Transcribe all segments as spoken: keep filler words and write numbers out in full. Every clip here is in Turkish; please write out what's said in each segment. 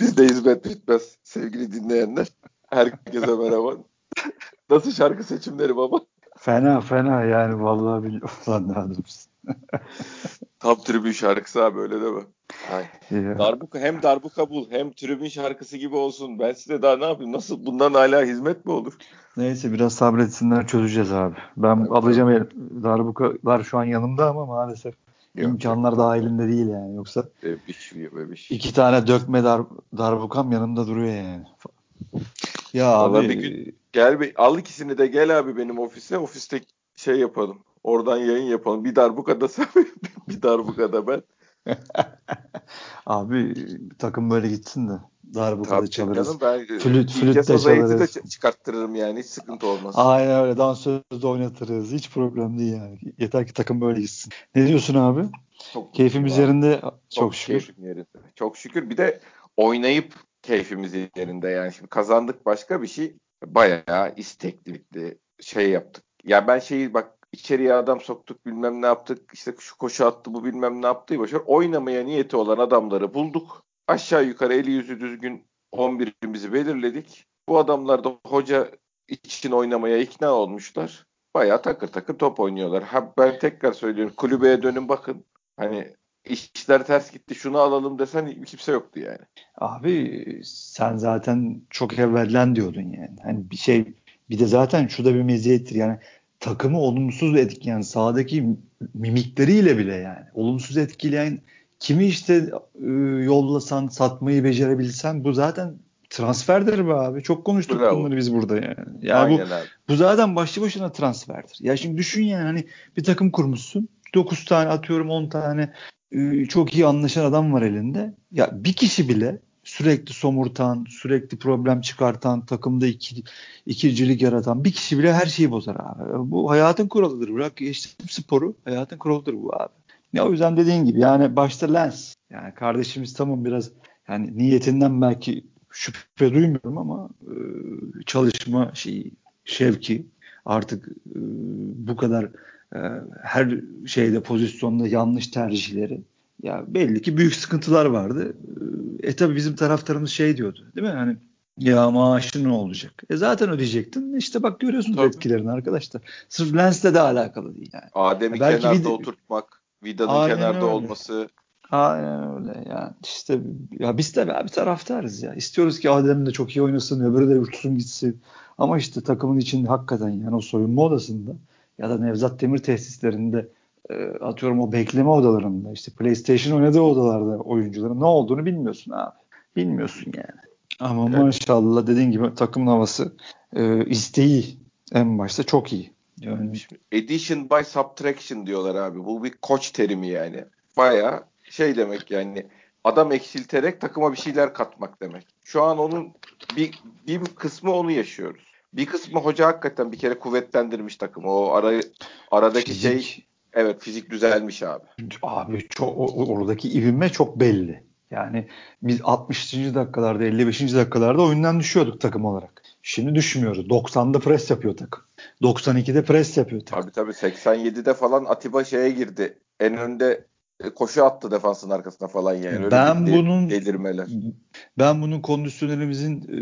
Bizde hizmet bitmez sevgili dinleyenler. Herkese merhaba. Nasıl şarkı seçimleri baba? Fena fena yani vallahi billahi lazım. Tam tribün şarkısı abi, öyle değil mi? Darbuka, hem darbuka bul hem tribün şarkısı gibi olsun. Ben size daha ne yapayım? Nasıl bundan hala hizmet mi olur? Neyse biraz sabretsinler, çözeceğiz abi. Ben evet, alacağım el. Darbukalar şu an yanımda ama maalesef. İmkanlar daha elimde değil yani. Yoksa bebiş, bebiş. iki tane dökme dar, darbukam yanımda duruyor yani. Ya vallahi abi bir gün gel bir, al ikisini de gel abi benim ofise. Ofiste şey yapalım. Oradan yayın yapalım. Bir darbukada sen bir darbukada ben. Abi takım böyle gitsin de darbukada tabii çalarız. Ben, flüt flüt de çalarız. De çıkarttırırım yani, hiç sıkıntı olmaz. Aynen öyle, dansözde oynatırız. Hiç problem değil yani. Yeter ki takım böyle gitsin. Ne diyorsun abi? Çok keyfimiz abi. Yerinde. Çok, çok şükür. Yerinde. Çok şükür. Bir de oynayıp keyfimiz yerinde yani. Şimdi kazandık, başka bir şey. Bayağı isteklilikli şey yaptık. Ya yani ben şeyi bak, İçeriye adam soktuk, bilmem ne yaptık, işte şu koşu attı, bu bilmem ne yaptı, başarı. Oynamaya niyeti olan adamları bulduk. Aşağı yukarı eli yüzü düzgün on birimizi belirledik. Bu adamlar da hoca için oynamaya ikna olmuşlar. Bayağı takır takır top oynuyorlar. Ha, ben tekrar söylüyorum, kulübeye dönün bakın. Hani işler ters gitti, şunu alalım desen kimse yoktu yani. Abi sen zaten çok evvelden diyordun yani. Hani bir şey, bir de zaten şu da bir meziyettir yani. Takımı olumsuz etkileyen, yani sahadaki mimikleriyle bile yani olumsuz etkileyen kimi işte e, yollasan, satmayı becerebilsen, bu zaten transferdir be abi. Çok konuştuk bravo bunları biz burada yani. Yani bu, bu zaten başlı başına transferdir. Ya şimdi düşün yani, hani bir takım kurmuşsun. dokuz tane atıyorum on tane e, çok iyi anlaşan adam var elinde. Ya bir kişi bile sürekli somurtan, sürekli problem çıkartan, takımda iki, ikicilik yaratan bir kişi bile her şeyi bozar abi. Bu hayatın kuralıdır. Bırak geçtim sporu, hayatın kuralıdır bu abi. Ya o yüzden dediğin gibi yani başta Lens. Yani kardeşimiz tamam biraz yani niyetinden belki şüphe duymuyorum ama e, çalışma şeyi, şevki artık e, bu kadar e, her şeyde, pozisyonda yanlış tercihleri. Ya belli ki büyük sıkıntılar vardı. E tabi bizim taraftarımız şey diyordu değil mi? Hani ya maaşın ne olacak? E zaten ödeyecektin. İşte bak görüyorsunuz etkilerini arkadaşlar. Sırf Lens'le de alakalı değil yani. Adem'i ya kenarda Vida, oturtmak, Vida'nın kenarda öyle olması. Aynen öyle yani. İşte ya biz tabi abi taraftarız ya. İstiyoruz ki Adem de çok iyi oynasın, öbürü de uçsun gitsin. Ama işte takımın içinde hakikaten yani o soyunma odasında ya da Nevzat Demir tesislerinde, atıyorum o bekleme odalarında, işte PlayStation oynadığı odalarda oyuncuların ne olduğunu bilmiyorsun abi. Bilmiyorsun yani. Ama evet, maşallah dediğin gibi takımın havası, e, isteği en başta çok iyi. Yani şimdi addition by subtraction diyorlar abi. Bu bir koç terimi yani. Bayağı şey demek yani, adam eksilterek takıma bir şeyler katmak demek. Şu an onun bir, bir kısmı onu yaşıyoruz. Bir kısmı hoca hakikaten bir kere kuvvetlendirmiş takımı. O ara, aradaki Fizik. şey Evet fizik düzelmiş abi. Abi çok, oradaki ivme çok belli. Yani biz altmışıncı dakikalarda, elli beşinci dakikalarda oyundan düşüyorduk takım olarak. Şimdi düşmüyoruz. doksanda pres yapıyor takım. doksan ikide pres yapıyor takım. Abi tabii seksen yedide falan Atiba şeye girdi. En önde koşu attı defansın arkasına falan yani. Öyle ben bunun delirmeler. Ben bunun kondisyonelimizin e,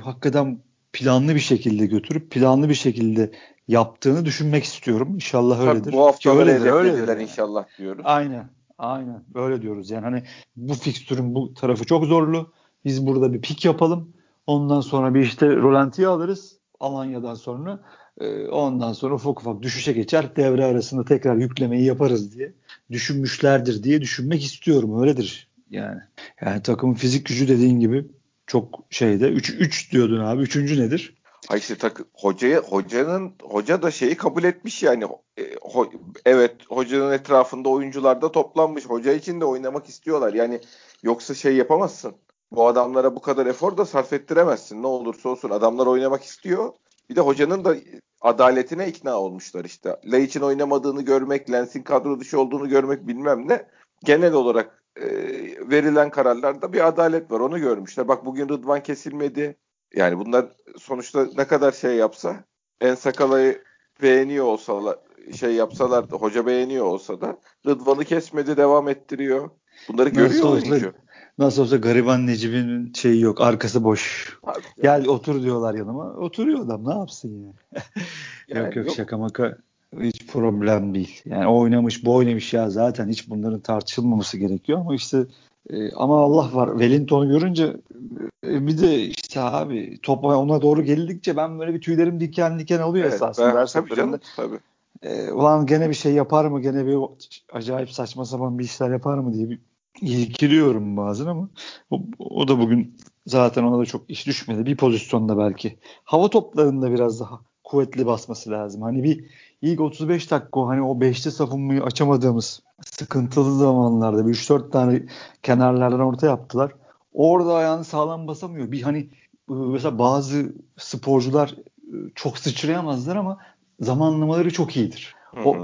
hakikaten planlı bir şekilde götürüp planlı bir şekilde yaptığını düşünmek istiyorum. İnşallah tabii öyledir. Bu hafta öyledir, öyledir yani. İnşallah diyoruz. Aynen. Aynen. Böyle diyoruz. Yani hani bu fikstürün bu tarafı çok zorlu. Biz burada bir pik yapalım. Ondan sonra bir işte rolantiye alırız. Alanya'dan sonra. E, ondan sonra ufak ufak düşüşe geçer. Devre arasında tekrar yüklemeyi yaparız diye düşünmüşlerdir diye düşünmek istiyorum. Öyledir yani. Yani takımın fizik gücü dediğin gibi çok şeyde. üç diyordun abi. Üçüncü nedir? Ha işte takı, hocaya, hocanın hoca da şeyi kabul etmiş yani. E, ho, evet hocanın etrafında oyuncular da toplanmış. Hoca için de oynamak istiyorlar. Yani yoksa şey yapamazsın. Bu adamlara bu kadar efor da sarf ettiremezsin. Ne olursa olsun adamlar oynamak istiyor. Bir de hocanın da adaletine ikna olmuşlar işte. Laçin oynamadığını görmek, Lens'in kadro dışı olduğunu görmek bilmem ne. Genel olarak e, verilen kararlarda bir adalet var. Onu görmüşler. Bak bugün Rıdvan kesilmedi. Yani bunlar sonuçta ne kadar şey yapsa, en Sakala'yı beğeniyor olsalar, şey yapsalar da, hoca beğeniyor olsa da Rıdvan'ı kesmedi, devam ettiriyor. Bunları görüyor oyuncu. Nasıl olsa gariban Necip'in şeyi yok. Arkası boş. Abi, gel yani. Otur diyorlar yanıma. Oturuyor adam. Ne yapsın ya? Yani yok yok, yok. Şaka maka. Hiç problem değil. Yani o oynamış, bu oynamış ya, zaten hiç bunların tartışılmaması gerekiyor ama işte e, ama Allah var. Wellington'u görünce e, bir de işte abi top ona doğru gelildikçe ben böyle bir tüylerim diken diken oluyor, evet, esasında. Ben, tabii canım, tabii. E, ulan gene bir şey yapar mı? Gene bir acayip saçma sapan bir işler yapar mı diye bir irkiliyorum bazen ama o, o da bugün zaten ona da çok iş düşmedi. Bir pozisyonda belki. Hava toplarında biraz daha kuvvetli basması lazım. Hani bir ilk otuz beş dakika hani o beşli savunmayı açamadığımız sıkıntılı zamanlarda bir üç dört tane kenarlardan orta yaptılar. Orada ayağını sağlam basamıyor. Bir hani mesela bazı sporcular çok sıçrayamazlar ama zamanlamaları çok iyidir. Hı hı. O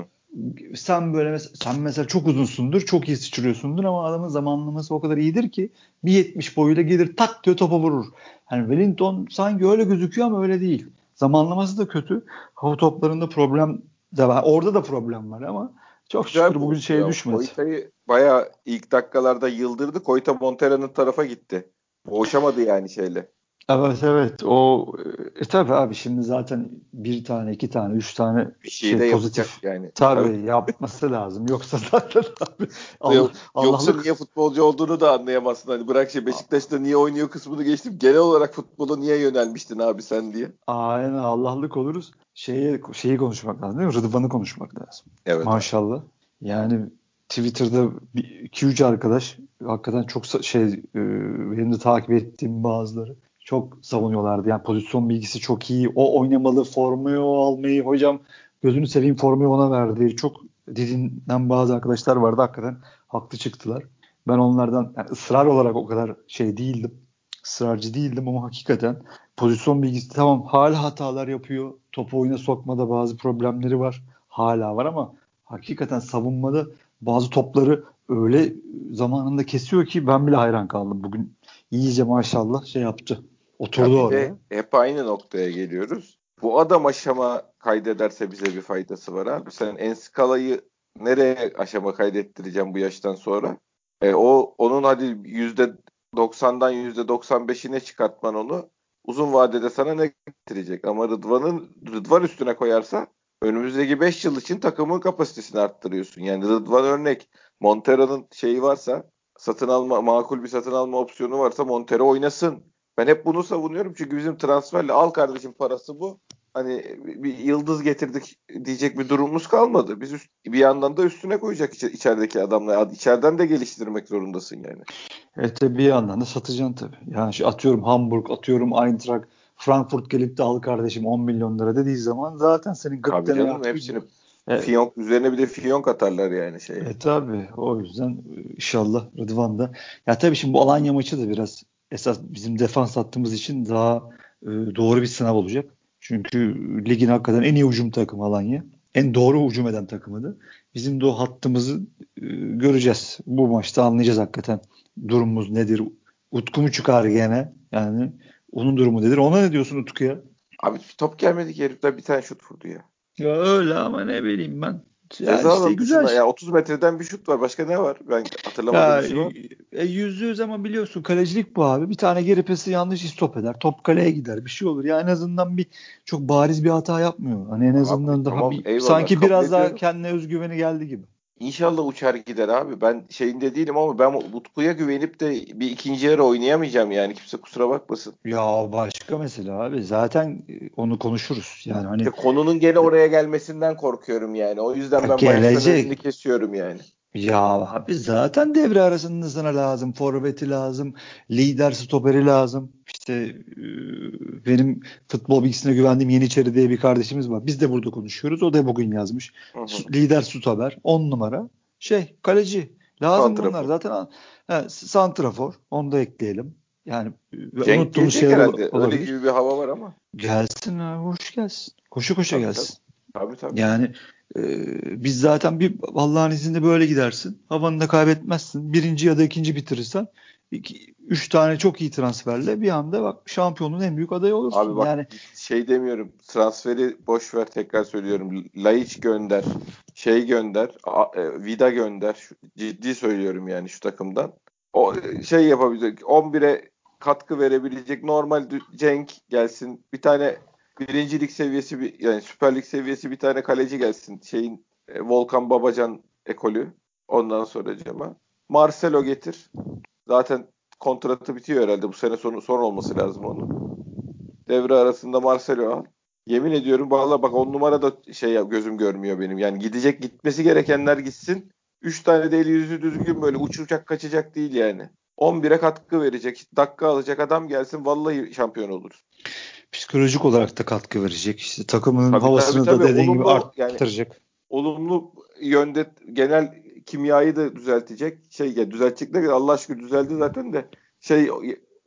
sen böyle mesela, sen mesela çok uzunsundur, çok iyi sıçrıyorsundur ama adamın zamanlaması o kadar iyidir ki bir yetmiş boyuyla gelir tak diyor topa vurur. Yani Wellington sanki öyle gözüküyor ama öyle değil. Zamanlaması da kötü. Hava toplarında problem de var. Orada da problem var ama çok güzel şükür bugün şeye ya, düşmedi. Koyta'yı bayağı ilk dakikalarda yıldırdı. Koyta Montero'nun tarafa gitti. Boğuşamadı yani şeyle. Evet evet. O e, tabii abi şimdi zaten bir tane, iki tane, üç tane bir şey, şey pozitif. Yani. Tabii, tabii yapması lazım. Yoksa zaten abi. Allah, Yoksa niye futbolcu olduğunu da anlayamazsın. Hani bırak şey Beşiktaş'ta niye oynuyor kısmını geçtim. Genel olarak futbola niye yönelmiştin abi sen diye. Aynen, Allah'lık oluruz. Şeyi, şeyi konuşmak lazım değil mi? Rıdvan'ı konuşmak lazım. Evet. Maşallah. Abi. Yani Twitter'da iki üç arkadaş hakikaten çok şey e, benim de takip ettiğim bazıları. Çok savunuyorlardı. Yani pozisyon bilgisi çok iyi. O oynamalı, formayı o almayı. Hocam gözünü seveyim formayı ona verdi. Çok dediğinden bazı arkadaşlar vardı. Hakikaten haklı çıktılar. Ben onlardan yani ısrar olarak o kadar şey değildim. Israrcı değildim ama hakikaten pozisyon bilgisi tamam, hala hatalar yapıyor. Topu oyuna sokmada bazı problemleri var. Hala var ama hakikaten savunmada bazı topları öyle zamanında kesiyor ki ben bile hayran kaldım bugün. İyice maşallah şey yaptı. Oturdu oraya. Hep aynı noktaya geliyoruz. Bu adam aşama kaydederse bize bir faydası var abi. Sen N'Koudou'yu nereye aşama kaydettireceğim bu yaştan sonra? E, o onun hadi yüzde doksandan yüzde doksan beşine çıkartman onu uzun vadede sana ne getirecek? Ama Rıdvan'ın Rıdvan üstüne koyarsa önümüzdeki beş yıl için takımın kapasitesini arttırıyorsun. Yani Rıdvan örnek, Montero'nun şeyi varsa, satın alma, makul bir satın alma opsiyonu varsa Montero oynasın. Ben hep bunu savunuyorum çünkü bizim transferle al kardeşim parası bu. Hani bir yıldız getirdik diyecek bir durumumuz kalmadı. Biz üst, bir yandan da üstüne koyacak iç, içerideki adamları. İçeriden de geliştirmek zorundasın yani. Evet, bir yandan da satacaksın tabii. Yani şu atıyorum Hamburg, atıyorum Eintracht Frankfurt gelip de al kardeşim on milyon lira dediği zaman zaten senin gırtlarına yaptığın hepsini. Evet. Fiyonk, üzerine bir de fiyonk atarlar yani şey. E tabi o yüzden inşallah Rıdvan da. Ya tabi şimdi bu Alanya maçı da biraz esas bizim defans attığımız için daha e, doğru bir sınav olacak. Çünkü ligin hakikaten en iyi hücum takımı Alanya. En doğru hücum eden takımıydı. Bizim de o hattımızı e, göreceğiz. Bu maçta anlayacağız hakikaten durumumuz nedir. Utku mu çıkar gene? Yani onun durumu nedir? Ona ne diyorsun Utku'ya? Abi top gelmedi ki herifler bir tane şut vurdu ya. Ya öyle ama ne bileyim ben. Yani işte güzel. Ya otuz metreden bir şut var. Başka ne var? Ben hatırlamadım. Ya, e, yüz yüz ama biliyorsun kalecilik bu abi. Bir tane geri pesi yanlış istop eder. Top kaleye gider. Bir şey olur. Ya en azından bir çok bariz bir hata yapmıyor. Hani en azından abi, daha tamam, bir, eyvallah, sanki biraz ediyorum. Daha kendine özgüveni geldi gibi. İnşallah uçar gider abi. Ben şeyinde değilim ama ben Utku'ya güvenip de bir ikinci yarı oynayamayacağım yani. Kimse kusura bakmasın. Ya başka mesele abi. Zaten onu konuşuruz. Yani hani işte konunun gene oraya gelmesinden korkuyorum yani. O yüzden ben başlarını kesiyorum yani. Ya abi zaten devre arasında sana lazım. Forveti lazım. Lider stoperi lazım. İşte benim futbol bilgisine güvendiğim Yeniçeri diye bir kardeşimiz var. Biz de burada konuşuyoruz. O da bugün yazmış. Hı hı. Lider stoper on numara. Şey kaleci. Lazım santrafor. Bunlar zaten. He, santrafor. Onu da ekleyelim. Yani Cenk unuttuğumuz şeyler olabilir. Öyle gibi bir hava var ama. Gelsin abi, hoş gelsin. Koşu koşa gelsin. Tabii, tabii. Yani e, biz zaten bir Allah'ın izniyle böyle gidersin. Havanı da kaybetmezsin. Birinci ya da ikinci bitirirsen iki, üç tane çok iyi transferle bir anda bak şampiyonun en büyük adayı olursun. Abi bak yani, şey demiyorum, transferi boş ver, tekrar söylüyorum. Laiç gönder, şey gönder, a, e, Vida gönder. Şu, ciddi söylüyorum yani şu takımdan. O şey yapabilecek, on bire katkı verebilecek normal Cenk gelsin. Bir tane birinci lig seviyesi, bir, yani Süper Lig seviyesi bir tane kaleci gelsin. Şeyin e, Volkan Babacan ekolü. Ondan sonra Cemal. Marcelo getir. Zaten kontratı bitiyor herhalde. Bu sene sonu, son olması lazım onun. Devre arasında Marcelo al. Yemin ediyorum vallahi bak on numara da şey gözüm görmüyor benim. Yani gidecek, gitmesi gerekenler gitsin. üç tane de eli yüzü düzgün böyle uçacak kaçacak değil yani. on bire katkı verecek, dakika alacak adam gelsin, vallahi şampiyon oluruz. Psikolojik olarak da katkı verecek. İşte takımın tabii, havasını tabii, da tabii, dediğin olumlu, gibi arttıracak. Yani, olumlu yönde genel kimyayı da düzeltecek. Şey ya düzeltecekler. Allah şükür düzeldi zaten de şey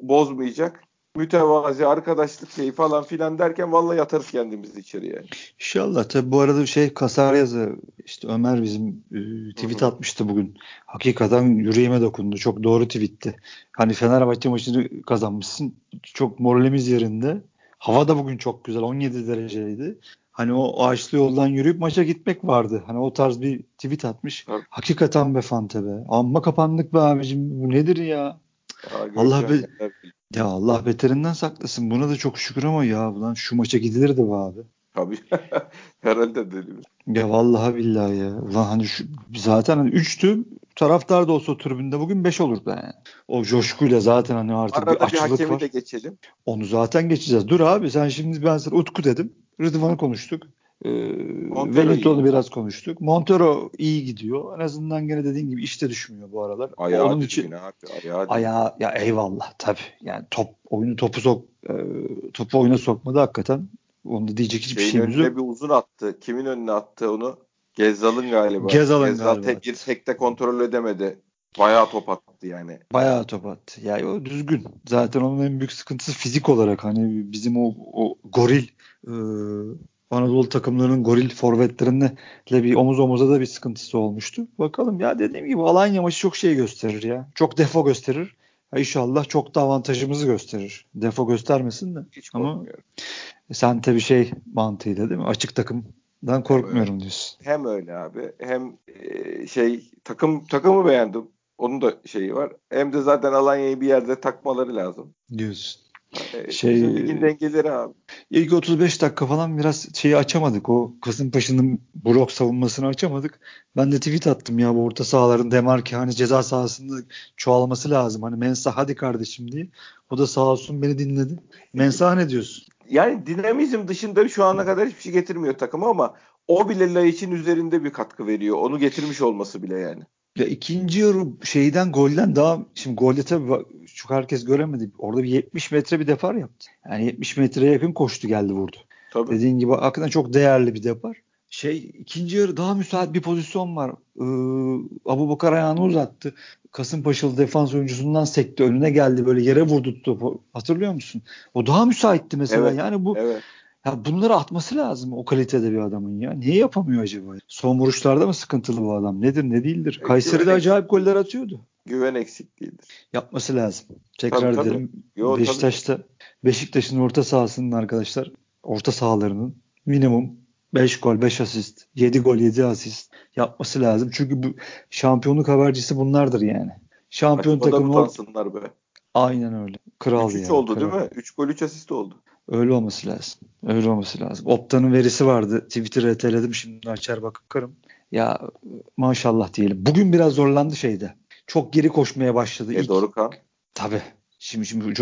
bozmayacak. Mütevazi arkadaşlık şeyi falan filan derken vallahi atarız kendimizi içeriye. Yani. İnşallah. Tabii bu arada şey Kasar yazı işte Ömer bizim e, tweet Hı-hı. atmıştı bugün. Hakikaten yüreğime dokundu. Çok doğru tweetti. Hani Fenerbahçe maçını kazanmışsın. Çok moralimiz yerinde. Hava da bugün çok güzel. on yedi dereceydi. Hani o ağaçlı yoldan yürüyüp maça gitmek vardı. Hani o tarz bir tweet atmış. Hı-hı. Hakikaten be Fante be. Amma kapandık be abicim. Bu nedir ya? Ya Allah be. Abi. Ya Allah beterinden saklasın. Buna da çok şükür ama ya ulan şu maça gidilirdi be abi. Tabii. Herhalde deli mi? Ya vallahi billahi ya. Ulan hani şu, zaten hani üçtü. Taraftar da olsa tribünde bugün beş olurdu yani. O coşkuyla zaten hani artık arada bir açlık var. Arada bir hakemi de geçelim. Onu zaten geçeceğiz. Dur abi sen şimdi ben sana Utku dedim. Rıdvan'ı konuştuk. Ee, Wellington'u biraz konuştuk. Montero iyi gidiyor. En azından gene dediğin gibi işte düşmüyor bu aralar. Ayağı onun için ayağı, ayağı ya eyvallah tabii. Yani top oyunu topu sok e, topu oyuna sokmadı hakikaten. Onda diyecek hiçbir Şeyin şeyimiz yok. Bir uzun attı. Kimin önüne attı onu? Ghezzal'ın galiba. Ghezzal'ın Ghezzal galiba. Tek bir tekte kontrol edemedi. Bayağı top attı yani. Bayağı top attı. Yani o düzgün. Zaten onun en büyük sıkıntısı fizik olarak hani bizim o, o goril e, Anadolu takımlarının goril forvetleriyle bir omuz omuza da bir sıkıntısı olmuştu. Bakalım ya dediğim gibi Alanya maçı çok şey gösterir ya. Çok defo gösterir. Ya inşallah çok da avantajımızı gösterir. Defo göstermesin de. Hiç korkmuyorum. Ama sen tabii şey mantığıyla değil mi? Açık takımdan korkmuyorum hem diyorsun. Hem öyle abi. Hem şey takım takımı beğendim. Onun da şeyi var. Hem de zaten Alanya'yı bir yerde takmaları lazım. Diyorsun. Şey, ligin dengeleri abi. İlk otuz beş dakika falan biraz şeyi açamadık. O Kasımpaşa'nın blok savunmasını açamadık. Ben de tweet attım ya bu orta sahaların demarke hani ceza sahasında çoğalması lazım. Hani Mensah hadi kardeşim diye. O da sağ olsun beni dinledi. Mensah ne diyorsun? Yani dinamizm dışında şu ana kadar hiçbir şey getirmiyor takıma ama o bile Laçin üzerinde bir katkı veriyor. Onu getirmiş olması bile yani. Ya ikinci yarı şeyden golden daha şimdi golde tabii çok herkes göremedi. Orada bir yetmiş metre bir depar yaptı. Yani yetmiş metreye yakın koştu geldi vurdu. Tabii. Dediğin gibi hakikaten çok değerli bir depar. Şey ikinci yarı daha müsait bir pozisyon var. Ee, Aboubakar ayağını uzattı. Kasımpaşalı defans oyuncusundan sekti önüne geldi böyle yere vurdu topu. Hatırlıyor musun? O daha müsaitti mesela. Evet, yani bu evet. Ya bunları atması lazım o kalitede bir adamın ya. Niye yapamıyor acaba? Son vuruşlarda mı sıkıntılı bu adam? Nedir ne değildir? Kayseri'de acayip goller atıyordu. Güven eksikliğidir. Yapması lazım. Tekrar tabii, derim. Tabii. Yo, Beşiktaş'ta tabii. Beşiktaş'ın orta sahasının arkadaşlar orta sahalarının minimum beş gol beş asist, yedi gol yedi asist yapması lazım. Çünkü bu şampiyonluk habercisi bunlardır yani. Şampiyon takımı utansınlar be. Aynen öyle. Kral ya. üç üç oldu kral. Değil mi? üç gol üç asist oldu. Öyle olması lazım. Öyle olması lazım. Opta'nın verisi vardı. Twitter'ı eteledim şimdi açar bakarım. Ya maşallah diyelim. Bugün biraz zorlandı şeyde. Çok geri koşmaya başladı. E, Dorukhan. Tabii. Şimdi şimdi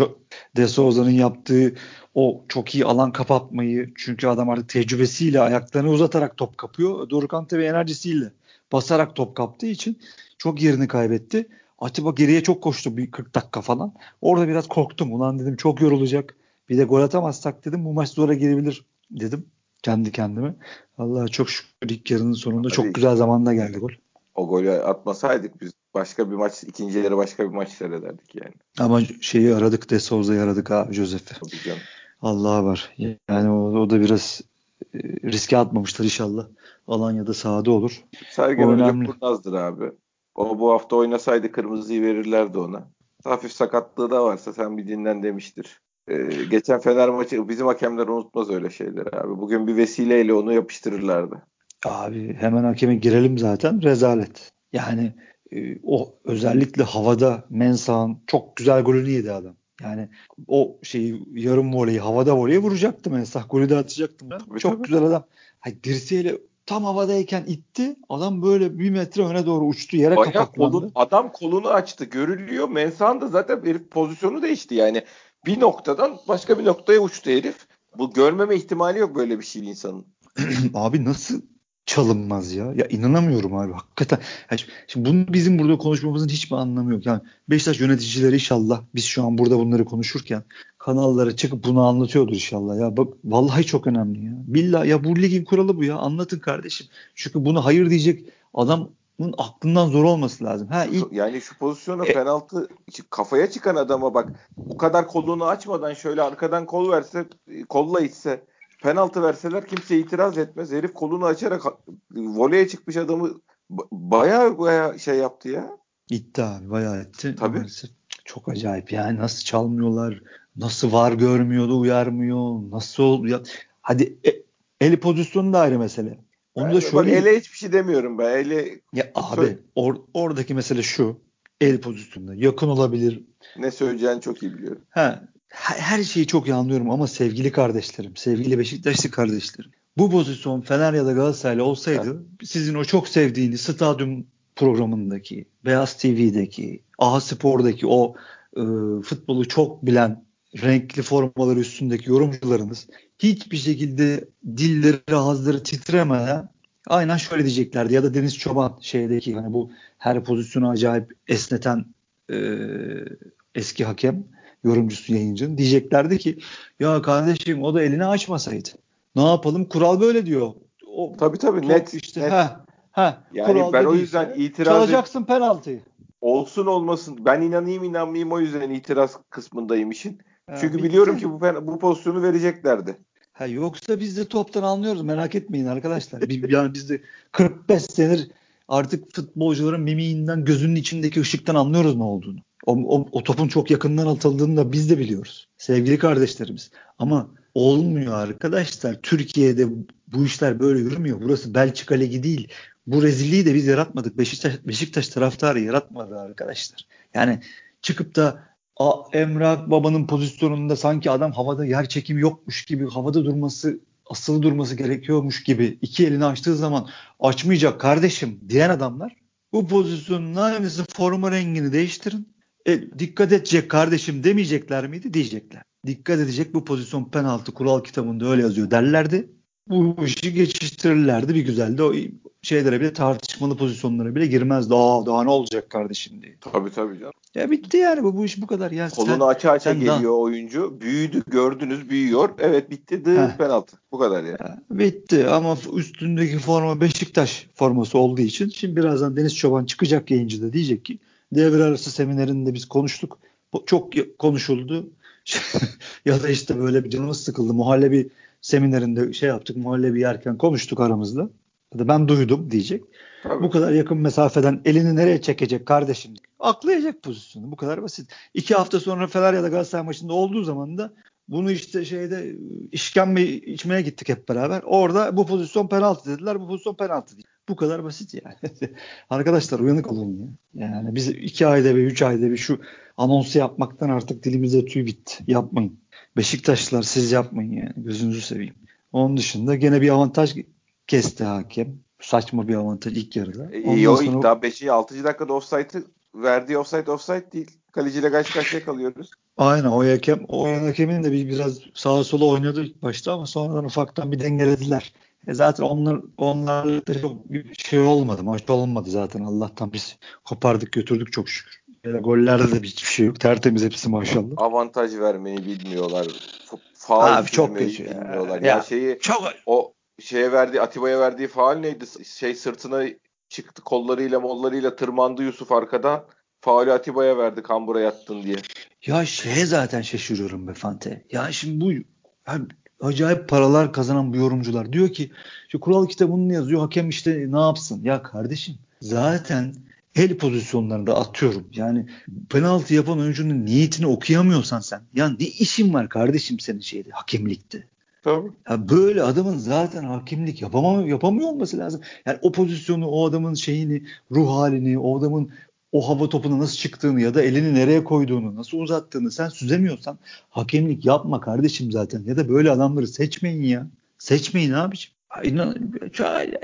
De Souza'nın yaptığı o çok iyi alan kapatmayı. Çünkü adam artık tecrübesiyle ayaklarını uzatarak top kapıyor. Dorukhan tabii enerjisiyle basarak top kaptığı için çok yerini kaybetti. Atiba geriye çok koştu bir kırk dakika falan. Orada biraz korktum. Ulan dedim çok yorulacak. Bir de gol atamazsak dedim bu maç zora girebilir dedim kendi kendime. Allah'a çok şükür ilk yarının sonunda tabii çok güzel zamanda geldi gol. O golü atmasaydık biz başka bir maç, ikinci yarı başka bir maç seyrederdik yani. Ama şeyi aradık De Souza'yı aradık ha Josef'i. Allah'a var. Yani o, o da biraz riske atmamıştır inşallah. Alanya'da sahada olur. Sergen Hoca kurnazdır abi. O bu hafta oynasaydı kırmızıyı verirlerdi ona. Hafif sakatlığı da varsa sen bir dinlen demiştir. Ee, geçen Fenerbahçe, bizim hakemler unutmaz öyle şeyleri abi. Bugün bir vesileyle onu yapıştırırlardı. Abi hemen hakeme girelim zaten. Rezalet. Yani e, o özellikle havada Mensah'ın çok güzel golünü yedi adam. Yani o şeyi, yarım voleyi, havada voleyi vuracaktım. Mensah golü de atacaktım. Tabii, çok tabii. Güzel adam. Hani dirseğiyle tam havadayken itti. Adam böyle bir metre öne doğru uçtu. Yere bayağı kapaklandı. Kolun, adam kolunu açtı. Görülüyor. Mensah'ın da zaten herif pozisyonu değişti. Yani bir noktadan başka bir noktaya uçtu herif. Bu görmeme ihtimali yok böyle bir şey insanın. Abi nasıl çalınmaz ya? Ya inanamıyorum abi. Hakikaten. Yani şimdi bunu bizim burada konuşmamızın hiçbir anlamı yok. Yani Beşiktaş yöneticileri inşallah biz şu an burada bunları konuşurken kanallara çıkıp bunu anlatıyordur inşallah. Ya bak vallahi çok önemli ya. Billahi ya, bu ligin kuralı bu ya. Anlatın kardeşim. Çünkü bunu hayır diyecek adamın aklından zor olması lazım. Ha, ilk... Yani şu pozisyona e... penaltı kafaya çıkan adama bak. Bu kadar kolunu açmadan şöyle arkadan kol verse, kolla itse, penaltı verseler kimse itiraz etmez. Herif kolunu açarak voleye çıkmış adamı bayağı bayağı şey yaptı ya. İtti abi, bayağı etti. Tabii. Çok acayip yani, nasıl çalmıyorlar, nasıl var görmüyordu, uyarmıyor, nasıl oldu ya. Hadi e, eli pozisyonu da ayrı mesele. Onu yani da şöyle. Bak ele hiçbir şey demiyorum ben. Ele. Ya abi or, oradaki mesele şu. El pozisyonunda yakın olabilir. Ne söyleyeceğini çok iyi biliyorum. Ha. Her şeyi çok iyi anlıyorum ama sevgili kardeşlerim, sevgili Beşiktaşlı kardeşlerim, bu pozisyon Fener ya da Galatasaray'la olsaydı, evet, sizin o çok sevdiğiniz stadyum programındaki, Beyaz T V'deki, A Spor'daki o e, futbolu çok bilen, renkli formaları üstündeki yorumcularınız hiçbir şekilde dilleri, ağızları titremeden aynen şöyle diyeceklerdi. Ya da Deniz Çoban şeydeki, hani bu her pozisyonu acayip esneten e, eski hakem yorumcusu, yayıncının diyeceklerdi ki ya kardeşim o da elini açmasaydı. Ne yapalım? Kural böyle diyor. O, tabii tabii net işte. Net. Heh, heh, yani ben o yüzden itiraz çalacaksın penaltıyı. Olsun olmasın. Ben inanayım inanmayayım, o yüzden itiraz kısmındayım işin. Ha, çünkü biliyorum ki bu bu pozisyonu vereceklerdi. Ha, yoksa biz de toptan anlıyoruz. Merak etmeyin arkadaşlar. Yani biz de kırk beş senedir artık futbolcuların mimiğinden, gözünün içindeki ışıktan anlıyoruz ne olduğunu. O, o, o topun çok yakından atıldığını da biz de biliyoruz. Sevgili kardeşlerimiz. Ama olmuyor arkadaşlar. Türkiye'de bu işler böyle yürümüyor. Burası Belçika Ligi değil. Bu rezilliği de biz yaratmadık. Beşiktaş, Beşiktaş taraftarı yaratmadı arkadaşlar. Yani çıkıp da Emrah Baba'nın pozisyonunda sanki adam havada yer çekimi yokmuş gibi, havada durması, asılı durması gerekiyormuş gibi, iki elini açtığı zaman açmayacak kardeşim diyen adamlar, bu pozisyonun aynısı, forma rengini değiştirin. E, dikkat edecek kardeşim demeyecekler miydi? Diyecekler. Dikkat edecek, bu pozisyon penaltı, kural kitabında öyle yazıyor derlerdi. Bu işi geçiştirirlerdi bir güzel de, o şeylere bile, tartışmalı pozisyonlara bile girmezdi. Aa daha ne olacak kardeşim diye. Tabii tabii canım. Ya bitti yani bu, bu iş bu kadar. Ya kolunu sen, aça aça geliyor daha... oyuncu. Büyüdü, gördünüz, büyüyor. Evet bitti, dı penaltı. Bu kadar yani. Ya. Bitti ama üstündeki forma Beşiktaş forması olduğu için şimdi birazdan Deniz Çoban çıkacak, yayıncı da diyecek ki devre arası seminerinde biz konuştuk. Çok konuşuldu. Ya da işte böyle bir canımız sıkıldı. Muhallebi seminerinde şey yaptık. Muhallebi yerken konuştuk aramızda. Ya da ben duydum diyecek. Tabii. Bu kadar yakın mesafeden elini nereye çekecek kardeşim? Aklayacak pozisyonu. Bu kadar basit. İki hafta sonra Fener ya da Galatasaray maçında olduğu zaman da bunu işte şeyde işkembe içmeye gittik hep beraber. Orada bu pozisyon penaltı dediler. Bu pozisyon penaltı değil. Bu kadar basit yani. Arkadaşlar uyanık olun ya. Yani biz iki ayda bir, üç ayda bir şu anonsu yapmaktan artık dilimize tüy bitti. Yapmayın. Beşiktaşlılar siz yapmayın yani. Gözünüzü seveyim. Onun dışında gene bir avantaj kesti hakem. Saçma bir avantaj ilk yarıda. E, o ilk daha beşinci altıncı dakikada ofsaytı verdiği, ofsayt ofsayt değil. Kaleciyle kaç karşıya kalıyoruz. Aynen, o hakem, o hakemin de bir biraz sağa sola oynadı ilk başta ama sonradan ufaktan bir dengelediler. E zaten onlar onlarla da çok şey olmadı. Maç olmadı zaten. Allah'tan biz kopardık, götürdük çok şükür. Yani gollerde de hiçbir şey yok. Tertemiz hepsi maşallah. Avantaj vermeyi bilmiyorlar. Faul çok kötü bilmiyorlar. Ya. Ya şeyi çok... o şeye verdiği, Atiba'ya verdiği faul neydi? Şey sırtına çıktı, kollarıyla mollarıyla tırmandı Yusuf arkadan. Faulü Atiba'ya verdi, kambura yattın diye. Ya şeye zaten şaşırıyorum be Fante. Ya şimdi bu yani acayip paralar kazanan bu yorumcular diyor ki işte kural kitabını yazıyor, hakem işte ne yapsın? Ya kardeşim zaten el pozisyonlarında atıyorum. Yani penaltı yapan oyuncunun niyetini okuyamıyorsan sen, yani ne işin var kardeşim senin şeyde, hakemlikte? Tabii. Ya böyle adamın zaten hakimlik yapamam, yapamıyor olması lazım. Yani o pozisyonu, o adamın şeyini, ruh halini, o adamın o hava topuna nasıl çıktığını ya da elini nereye koyduğunu, nasıl uzattığını sen süzemiyorsan hakemlik yapma kardeşim zaten. Ya da böyle adamları seçmeyin ya. Seçmeyin abiciğim. Ya, inan,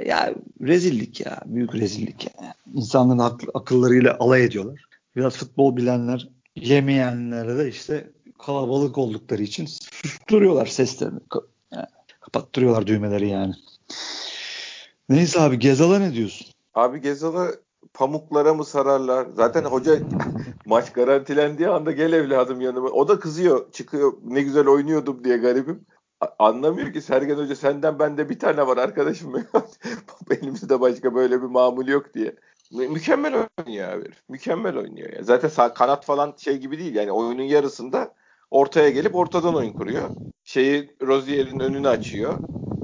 ya rezillik ya. Büyük rezillik ya. İnsanların akl, akıllarıyla alay ediyorlar. Biraz futbol bilenler, yemeyenlere de işte kalabalık oldukları için susturuyorlar seslerini. Yani kapattırıyorlar düğmeleri yani. Neyse abi, Ghezzal'a ne diyorsun? Abi Ghezzal'a pamuklara mı sararlar? Zaten hoca maç garantilendiği anda gel evladım yanıma. O da kızıyor, çıkıyor. Ne güzel oynuyordum diye garibim. Anlamıyor ki Sergen Hoca, senden bende bir tane var arkadaşım. Elimizde başka böyle bir mamul yok diye. Mükemmel oynuyor abi. Mükemmel oynuyor. Ya. Zaten kanat falan şey gibi değil. Yani oyunun yarısında ortaya gelip ortadan oyun kuruyor. Şeyi Rosier'in önünü açıyor.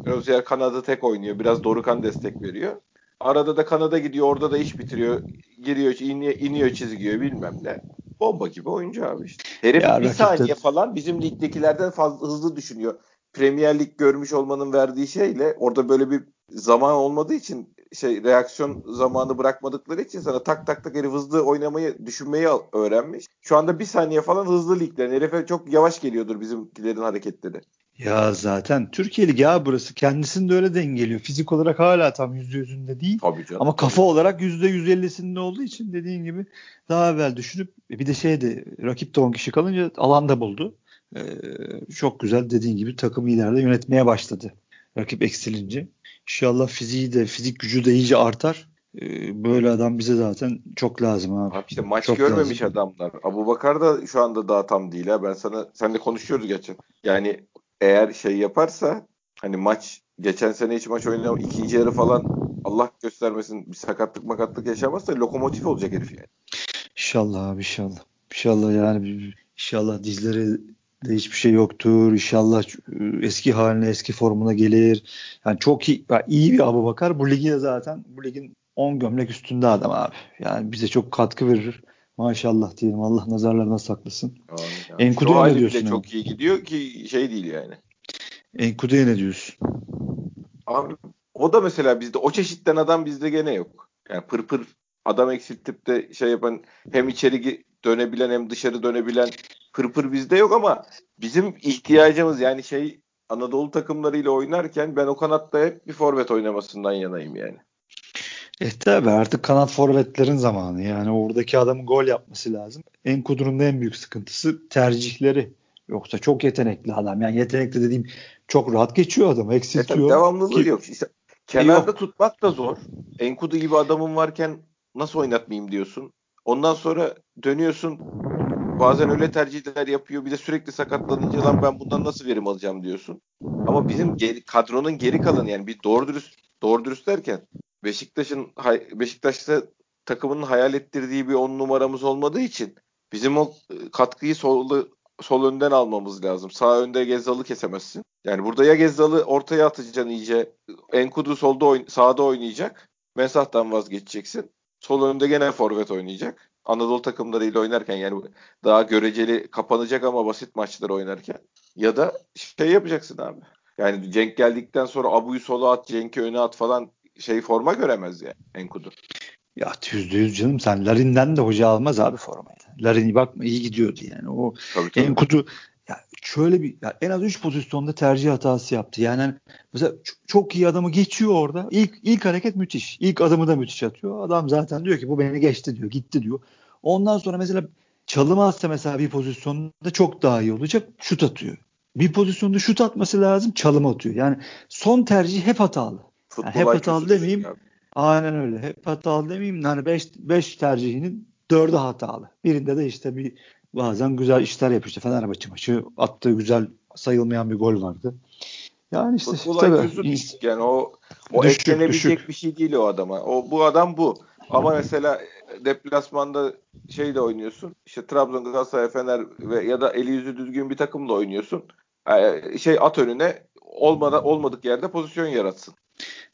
Rosier kanadı tek oynuyor. Biraz Dorukhan destek veriyor. Arada da kanada gidiyor. Orada da iş bitiriyor. Giriyor, iniyor, iniyor çizgiyor bilmem ne. Bomba gibi oyuncu abi işte. Herif ya bir saniye de falan bizim ligdekilerden fazla hızlı düşünüyor. Premier Lig görmüş olmanın verdiği şeyle orada böyle bir zaman olmadığı için şey reaksiyon zamanı bırakmadıkları için sana tak tak tak herif hızlı oynamayı, düşünmeyi öğrenmiş. Şu anda bir saniye falan hızlı ligler. Herife çok yavaş geliyordur bizimkilerin hareketleri. Ya zaten Türkiye Ligi abi burası. Kendisini de öyle dengeliyor. Fizik olarak hala tam yüzde yüzünde değil. Ama kafa olarak yüzde yüz ellisinde olduğu için dediğin gibi daha evvel düşünüp bir de şeydi, rakip de on kişi kalınca alanda buldu. Ee, çok güzel dediğin gibi takımı ileride yönetmeye başladı. Rakip eksilince. İnşallah fiziği de, fizik gücü de iyice artar. Ee, böyle adam bize zaten çok lazım abi. Abi işte maç çok görmemiş lazım adamlar. Aboubakar da şu anda daha tam değil ha. Ben sana, seninle konuşuyoruz geçen. Yani eğer şey yaparsa hani maç, geçen sene hiç maç oynayamam, ikinci yarı falan Allah göstermesin bir sakatlık makatlık yaşamazsa lokomotif olacak herif yani. İnşallah abi, inşallah. İnşallah yani, inşallah dizleri de hiçbir şey yoktur. İnşallah eski haline, eski formuna gelir. Yani çok iyi, yani iyi bir Aboubakar. Bu ligi zaten, bu ligin on gömlek üstünde adam abi. Yani bize çok katkı verir. Maşallah diyelim. Allah nazarlarına saklasın. N'Koudou'ya ne diyorsun? Çok iyi gidiyor ki şey değil yani. N'Koudou'ya ne diyorsun? Abi o da mesela bizde o çeşitten adam bizde gene yok. Yani pır pır adam eksiltip de şey yapan, hem içeri dönebilen hem dışarı dönebilen pırpır bizde yok ama bizim ihtiyacımız yani şey, Anadolu takımlarıyla oynarken ben o kanatta hep bir forvet oynamasından yanayım yani. E tabi artık kanat forvetlerin zamanı yani, oradaki adamın gol yapması lazım. N'Koudou'nun en büyük sıkıntısı tercihleri. Yoksa çok yetenekli adam yani, yetenekli dediğim çok rahat geçiyor adam, eksiltiyor. E devamlılığı ki yok. İşte kenarda yok, tutmak da zor. N'Koudou gibi adamın varken nasıl oynatmayayım diyorsun. Ondan sonra dönüyorsun, bazen öyle tercihler yapıyor. Bir de sürekli sakatlanınca lan ben bundan nasıl verim alacağım diyorsun. Ama bizim geri, kadronun geri kalanı yani bir doğru dürüst, doğru dürüst derken Beşiktaş'ın Beşiktaş'ta takımının hayal ettirdiği bir on numaramız olmadığı için bizim o katkıyı sol, sol önden almamız lazım. Sağ önde Ghezzal'ı kesemezsin. Yani burada ya Ghezzal'ı ortaya atacaksın iyice. N'Koudou solda oyn- sağda oynayacak. Mensah'tan vazgeçeceksin. Sol önde gene forvet oynayacak. Anadolu takımlarıyla oynarken yani daha göreceli kapanacak ama basit maçları oynarken ya da şey yapacaksın abi. Yani Cenk geldikten sonra Abu'yu sola at, Cenk'i öne at falan şey forma göremez yani N'Koudou. Ya yüzde yüz canım, sen Larin'den de hoca almaz abi formayı. Larin'i bakma iyi gidiyordu yani. O N'Koudou ya şöyle bir ya en az üç pozisyonda tercih hatası yaptı. Yani mesela çok iyi adamı geçiyor orada. İlk ilk hareket müthiş. İlk adımı da müthiş atıyor. Adam zaten diyor ki bu beni geçti diyor. Gitti diyor. Ondan sonra mesela çalıma atsa mesela bir pozisyonda çok daha iyi olacak. Şut atıyor. Bir pozisyonda şut atması lazım. Çalıma atıyor. Yani son tercih hep hatalı. Yani hep hatalı demeyeyim. Abi. Aynen öyle. Hep hatalı demeyeyim. Yani beş tercihinin dördü hatalı. Birinde de işte bir bazen güzel işler yapıyor. İşte Fenerbahçe maçı attığı güzel sayılmayan bir gol vardı. Yani işte tabii düşük yani o o düşük, eklenebilecek düşük bir şey değil o adama. O bu adam bu. Ama mesela deplasmanda şeyle oynuyorsun. İşte Trabzon, Galatasaray, Fener ve ya da eli yüzü düzgün bir takımla oynuyorsun. şey at önüne, olmadan olmadık yerde pozisyon yaratsın.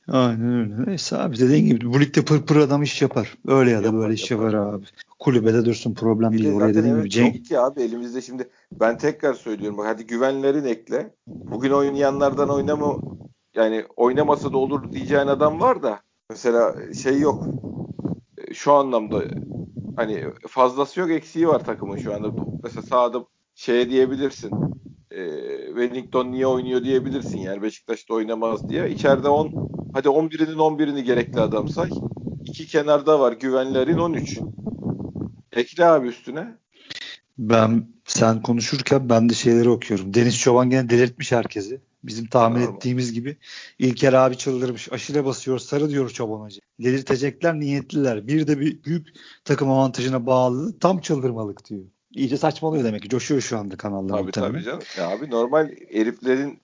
Aynen öyle. Neyse abi, dediğin gibi bu ligde pır pır adam iş yapar. Öyle ya da yapar, böyle iş yapar, yapar abi. Kulübede dursun, problem bir değil. Oraya dediğim gibi Cenk. Çok iyi abi elimizde şimdi. Ben tekrar söylüyorum bak, hadi güvenlerin ekle. Bugün oynayanlardan oynama, yani oynamasa da olur diyeceğin adam var da mesela şey yok. Şu anlamda hani fazlası yok, eksiği var takımın şu anda. Mesela sahada şeye diyebilirsin. Eee Wellington niye oynuyor diyebilirsin. Yani Beşiktaş'ta oynamaz diye. İçeride on, hadi on birinin on birini gerekli adam say. İki kenarda var, güvenlerin on üç. Ekle abi üstüne. Ben sen konuşurken ben de şeyleri okuyorum. Deniz Çoban gene delirtmiş herkesi. Bizim tahmin Normal. ettiğimiz gibi İlker abi çıldırmış. Aşile basıyor, sarı diyor Çoban Hoca. Delirtecekler, niyetliler. Bir de bir büyük takım avantajına bağlı. Tam çıldırmalık diyor. İyice saçmalıyor demek ki. Coşuyor şu anda kanallar. Tabii tabii canım. Ya abi normal, heriflerin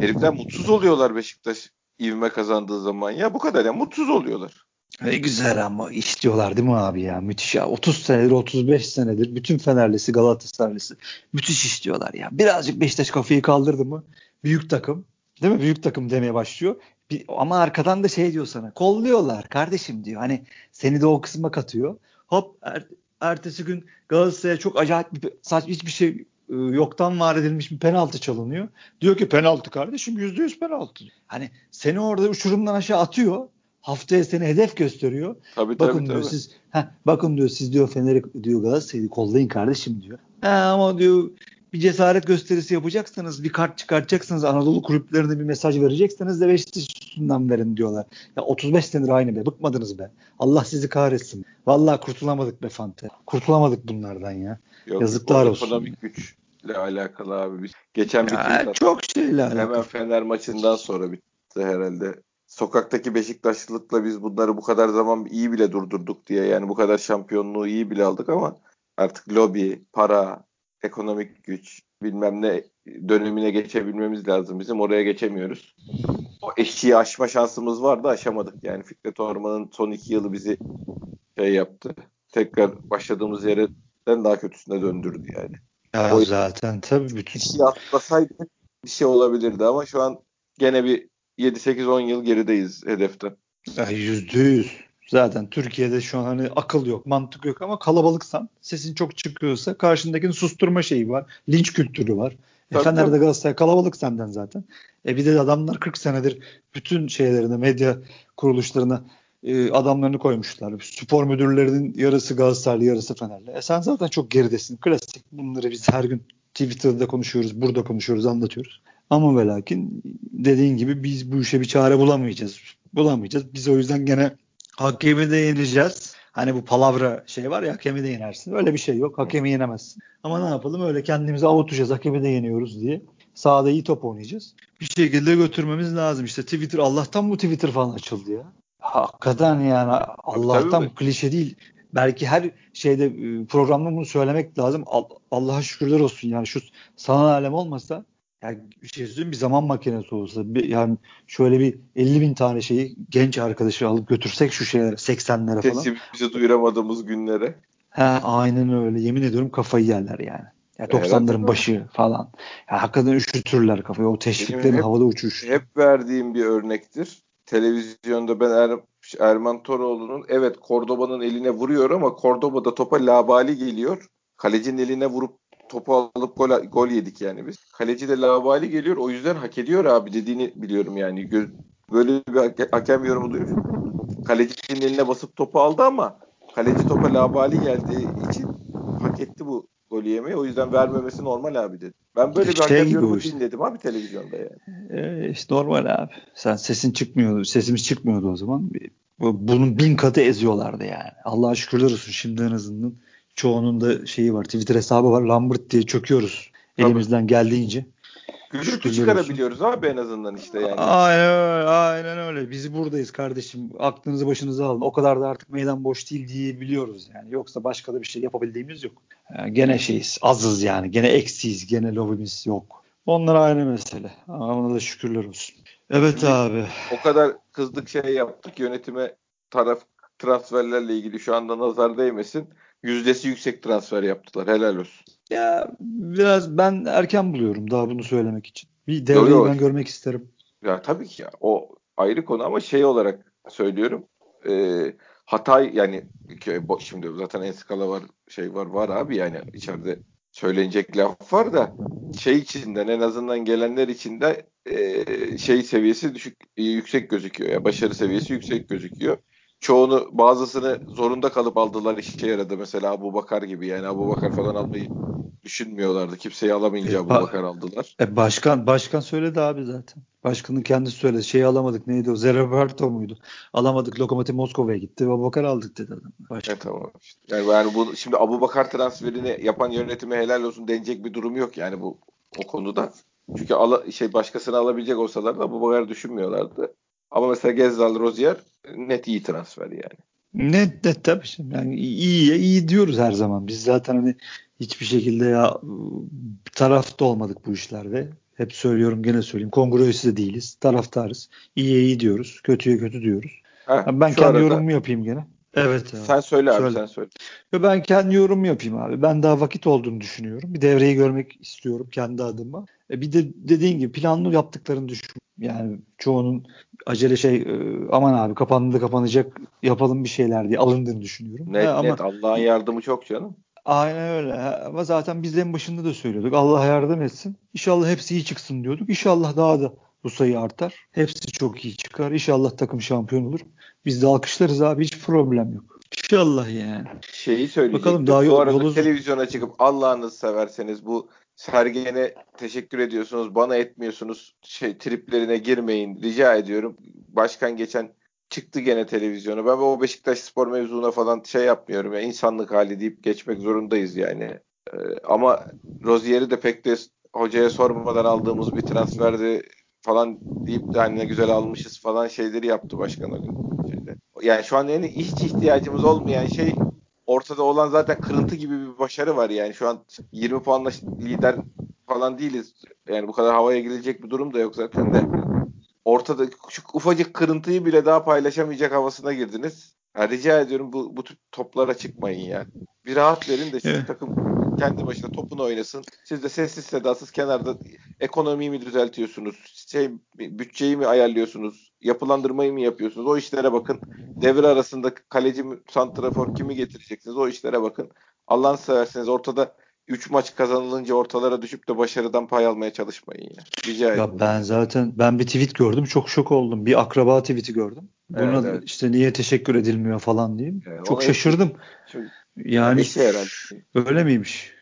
herifler mutsuz oluyorlar Beşiktaş ivme kazandığı zaman. Ya bu kadar ya, mutsuz oluyorlar. Ne güzel ama işliyorlar değil mi abi ya? Müthiş ya. otuz senedir, otuz beş senedir bütün Fenerlisi, Galatasaraylısı müthiş işliyorlar ya. Birazcık Beşiktaş kafayı kaldırdı mı? Büyük takım değil mi? Büyük takım demeye başlıyor. Bir, ama arkadan da şey diyor sana. Kolluyorlar kardeşim diyor. Hani seni de o kısma katıyor. Hop er, ertesi gün Galatasaray'a çok acayip bir saç, hiçbir şey yoktan var edilmiş bir penaltı çalınıyor. Diyor ki penaltı kardeşim, yüzde yüz penaltı. Hani seni orada uçurumdan aşağı atıyor. Haftaya seni hedef gösteriyor. Tabii, bakın tabii, diyor tabii. siz heh, bakın diyor siz diyor Fener'i diyor Galatasaray'ı kollayın kardeşim diyor. He, ama diyor bir cesaret gösterisi yapacaksanız, bir kart çıkartacaksınız, Anadolu kulüplerine bir mesaj verecekseniz de Beşiktaş üstünden verin diyorlar. Ya otuz beş senedir aynı be, bıkmadınız be. Allah sizi kahretsin. Vallahi kurtulamadık be Fante. Kurtulamadık bunlardan ya. Yok, yazıklar olsun. Ekonomik güçle alakalı abi. Biz geçen bir çok şeyle alakalı. Hemen Fener maçından sonra bitti herhalde. Sokaktaki Beşiktaşlılıkla biz bunları bu kadar zaman iyi bile durdurduk diye, yani bu kadar şampiyonluğu iyi bile aldık ama artık lobi, para, ekonomik güç bilmem ne dönemine geçebilmemiz lazım. Bizim oraya geçemiyoruz. O eşiği aşma şansımız vardı, aşamadık. Yani Fikret Orman'ın son iki yılı bizi şey yaptı. Tekrar başladığımız yerden daha kötüsüne döndürdü yani. Ya o zaten tabii bütün eşiği atlasaydı bir şey olabilirdi ama şu an gene bir yedi sekiz on yıl gerideyiz hedeften. yüzde yüz. Zaten Türkiye'de şu an hani akıl yok, mantık yok ama kalabalıksan, sesin çok çıkıyorsa karşındakini susturma şeyi var. Linç kültürü var. E Fener'de, Galatasaray kalabalık senden zaten. E bir de adamlar kırk senedir bütün şeylerine, medya kuruluşlarına e, adamlarını koymuşlar. Spor müdürlerinin yarısı Galatasaraylı, yarısı Fenerli. E sen zaten çok geridesin. Klasik, bunları biz her gün Twitter'da konuşuyoruz, burada konuşuyoruz, anlatıyoruz. Ama ve lakin dediğin gibi biz bu işe bir çare bulamayacağız. Bulamayacağız. Biz o yüzden gene hakemi de yeneceğiz. Hani bu palavra şey var ya, hakemi de yenersin. Öyle bir şey yok. Hakemi yenemezsin. Ama ne yapalım, öyle kendimizi avutacağız. Hakemi de yeniyoruz diye. Sahada iyi top oynayacağız. Bir şekilde götürmemiz lazım. İşte Twitter, Allah'tan bu Twitter falan açıldı ya. Hakikaten yani Allah'tan, klişe değil. Belki her şeyde programda bunu söylemek lazım. Allah'a şükürler olsun yani, şu sanal alem olmasa, yani bir şey söyleyeyim, bir zaman makinesi olsa, bir, yani şöyle bir elli bin tane şeyi genç arkadaşı alıp götürsek şu şeylere, seksenlere falan. Sesimizi duyuramadığımız günlere. He, aynen öyle, yemin ediyorum kafayı yerler yani. Ya doksanların başı falan. Ya hakikaten üşütürler kafayı, o teşviklerin hep, havada uçuşu. Hep verdiğim bir örnektir. Televizyonda ben er, Erman Toroğlu'nun, evet Cordoba'nın eline vuruyor ama Cordoba'da topa labali geliyor. Kalecinin eline vurup topu alıp gol, gol yedik yani biz. Kaleci de lavabali geliyor. O yüzden hak ediyor abi dediğini biliyorum yani. Göz, böyle bir hake, hakem yorumu duymuşum. Kalecinin eline basıp topu aldı ama kaleci topa lavabali geldiği için hak etti bu golü yemeyi. O yüzden vermemesi normal abi dedi. Ben böyle işte bir hakem yorumu işte dinledim abi televizyonda yani. E, işte normal abi. Sen sesin çıkmıyordu. Sesimiz çıkmıyordu o zaman. Bunun bin katı eziyorlardı yani. Allah'a şükürler olsun şimdi en azından. Çoğunun da şeyi var. Twitter hesabı var. Lambert diye çöküyoruz. Tabii. Elimizden geldiğince. Gürültü çıkarabiliyoruz abi en azından işte yani. Aynen öyle. Aynen öyle. Biz buradayız kardeşim. Aklınızı başınıza alın. O kadar da artık meydan boş değil diye biliyoruz yani. Yoksa başka da bir şey yapabildiğimiz yok. Yani gene şeyiz. Azız yani. Gene eksiyiz. Gene lobimiz yok. Onlar aynı mesele. Ama ona da şükürler olsun. Evet şimdi abi. O kadar kızdık, şey yaptık. Yönetime taraf transferlerle ilgili şu anda nazar değmesin. yüzdesi yüksek transfer yaptılar. Helal olsun. Ya biraz ben erken buluyorum daha bunu söylemek için. Bir devreyi doğru, ben olur. görmek isterim. Ya tabii ki ya. O ayrı konu ama şey olarak söylüyorum. Eee Hatay yani şimdi zaten enskala var şey var var abi yani içeride söylenecek laf var da şey içinden en azından gelenler içinde e, şey seviyesi düşük yüksek gözüküyor ya başarı seviyesi yüksek gözüküyor. Çoğunu bazısını zorunda kalıp aldılar işe yaradı mesela Aboubakar gibi yani Aboubakar falan almayı düşünmüyorlardı kimseyi alamayınca e, Aboubakar ba- aldılar. E, başkan başkan söyledi abi zaten. Başkanın kendisi söyledi. Şeyi alamadık. Neydi o? Zeroberto muydu? Alamadık. Lokomotiv Moskova'ya gitti. Aboubakar aldık dedi adam. Başkan. Evet tamam. İşte. Yani, yani bu şimdi Aboubakar transferini yapan yönetime helal olsun denecek bir durum yok yani bu o konuda. Çünkü ala, şey başkasını alabilecek olsalar da Aboubakar'ı düşünmüyorlardı. Ama mesela Ghezzal, Rosier net iyi transfer yani. Net net tabii. Yani iyi iyi diyoruz her zaman. Biz zaten hani hiçbir şekilde ya tarafta olmadık bu işlerde. Hep söylüyorum gene söyleyeyim. Kongreüsü de değiliz. Taraftarız. İyiye iyi diyoruz. Kötüye kötü diyoruz. Heh, ben kendi yorumumu yapayım gene. Evet abi. Sen söyle abi söyle. sen söyle. Ben kendi yorumumu yapayım abi. Ben daha vakit olduğunu düşünüyorum. Bir devreyi görmek istiyorum kendi adıma. Bir de dediğin gibi planlı yaptıklarını düşün. Yani çoğunun acele şey aman abi kapandı kapanacak yapalım bir şeyler diye alındığını düşünüyorum. Net ha, net ama... Allah'ın yardımı çok canım. Aynen öyle ama zaten biz en başında da söylüyorduk Allah yardım etsin İnşallah hepsi iyi çıksın diyorduk İnşallah daha da bu sayı artar hepsi çok iyi çıkar İnşallah takım şampiyon olur biz de alkışlarız abi hiç problem yok İnşallah yani şeyi söyleyecektim daha bu arada yoluz... televizyona çıkıp Allah'ınızı severseniz bu Sergen'e teşekkür ediyorsunuz bana etmiyorsunuz şey triplerine girmeyin rica ediyorum başkan geçen çıktı gene televizyona. Ben o Beşiktaş spor mevzuna falan şey yapmıyorum. Ya, insanlık hali deyip geçmek zorundayız yani. Ee, ama Rozier'i de pek de hocaya sormadan aldığımız bir transferdi falan deyip de hani ne güzel almışız falan şeyleri yaptı başkan o gün. Yani şu an yani hiç ihtiyacımız olmayan şey ortada olan zaten kırıntı gibi bir başarı var yani. Şu an yirmi puanla lider falan değiliz. Yani bu kadar havaya girilecek bir durum da yok zaten de. Ortada şu ufacık kırıntıyı bile daha paylaşamayacak havasına girdiniz. Yani rica ediyorum bu bu tip toplara çıkmayın ya. Bir rahat verin de şu evet. Takım kendi başına topunu oynasın. Siz de sessiz sedasız kenarda ekonomiyi mi düzeltiyorsunuz? Şey, bütçeyi mi ayarlıyorsunuz? Yapılandırmayı mı yapıyorsunuz? O işlere bakın. Devre arasında kaleci mi, santrafor kimi getireceksiniz? O işlere bakın. Allah'ını seversiniz ortada üç maç kazanılınca ortalara düşüp de başarıdan pay almaya çalışmayın ya. Rica ederim. Ya ben zaten ben bir tweet gördüm çok şok oldum. Bir akraba tweet'i gördüm. Buna evet, evet. işte niye teşekkür edilmiyor falan diyeyim. Evet, çok şaşırdım. Şimdi, yani şey öyle miymiş?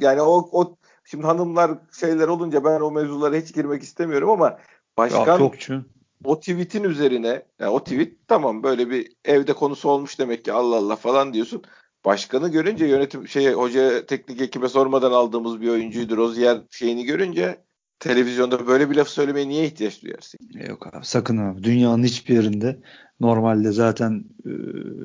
Yani o o şimdi hanımlar şeyler olunca ben o mevzulara hiç girmek istemiyorum ama başkan ya, o tweet'in üzerine yani o tweet tamam böyle bir evde konusu olmuş demek ki Allah Allah falan diyorsun. Başkanı görünce yönetim şey hoca teknik ekibe sormadan aldığımız bir oyuncuydu. Rosier şeyini görünce televizyonda böyle bir laf söylemeye niye ihtiyaç duyarsın? Yok abi sakın abi. Dünyanın hiçbir yerinde normalde zaten e,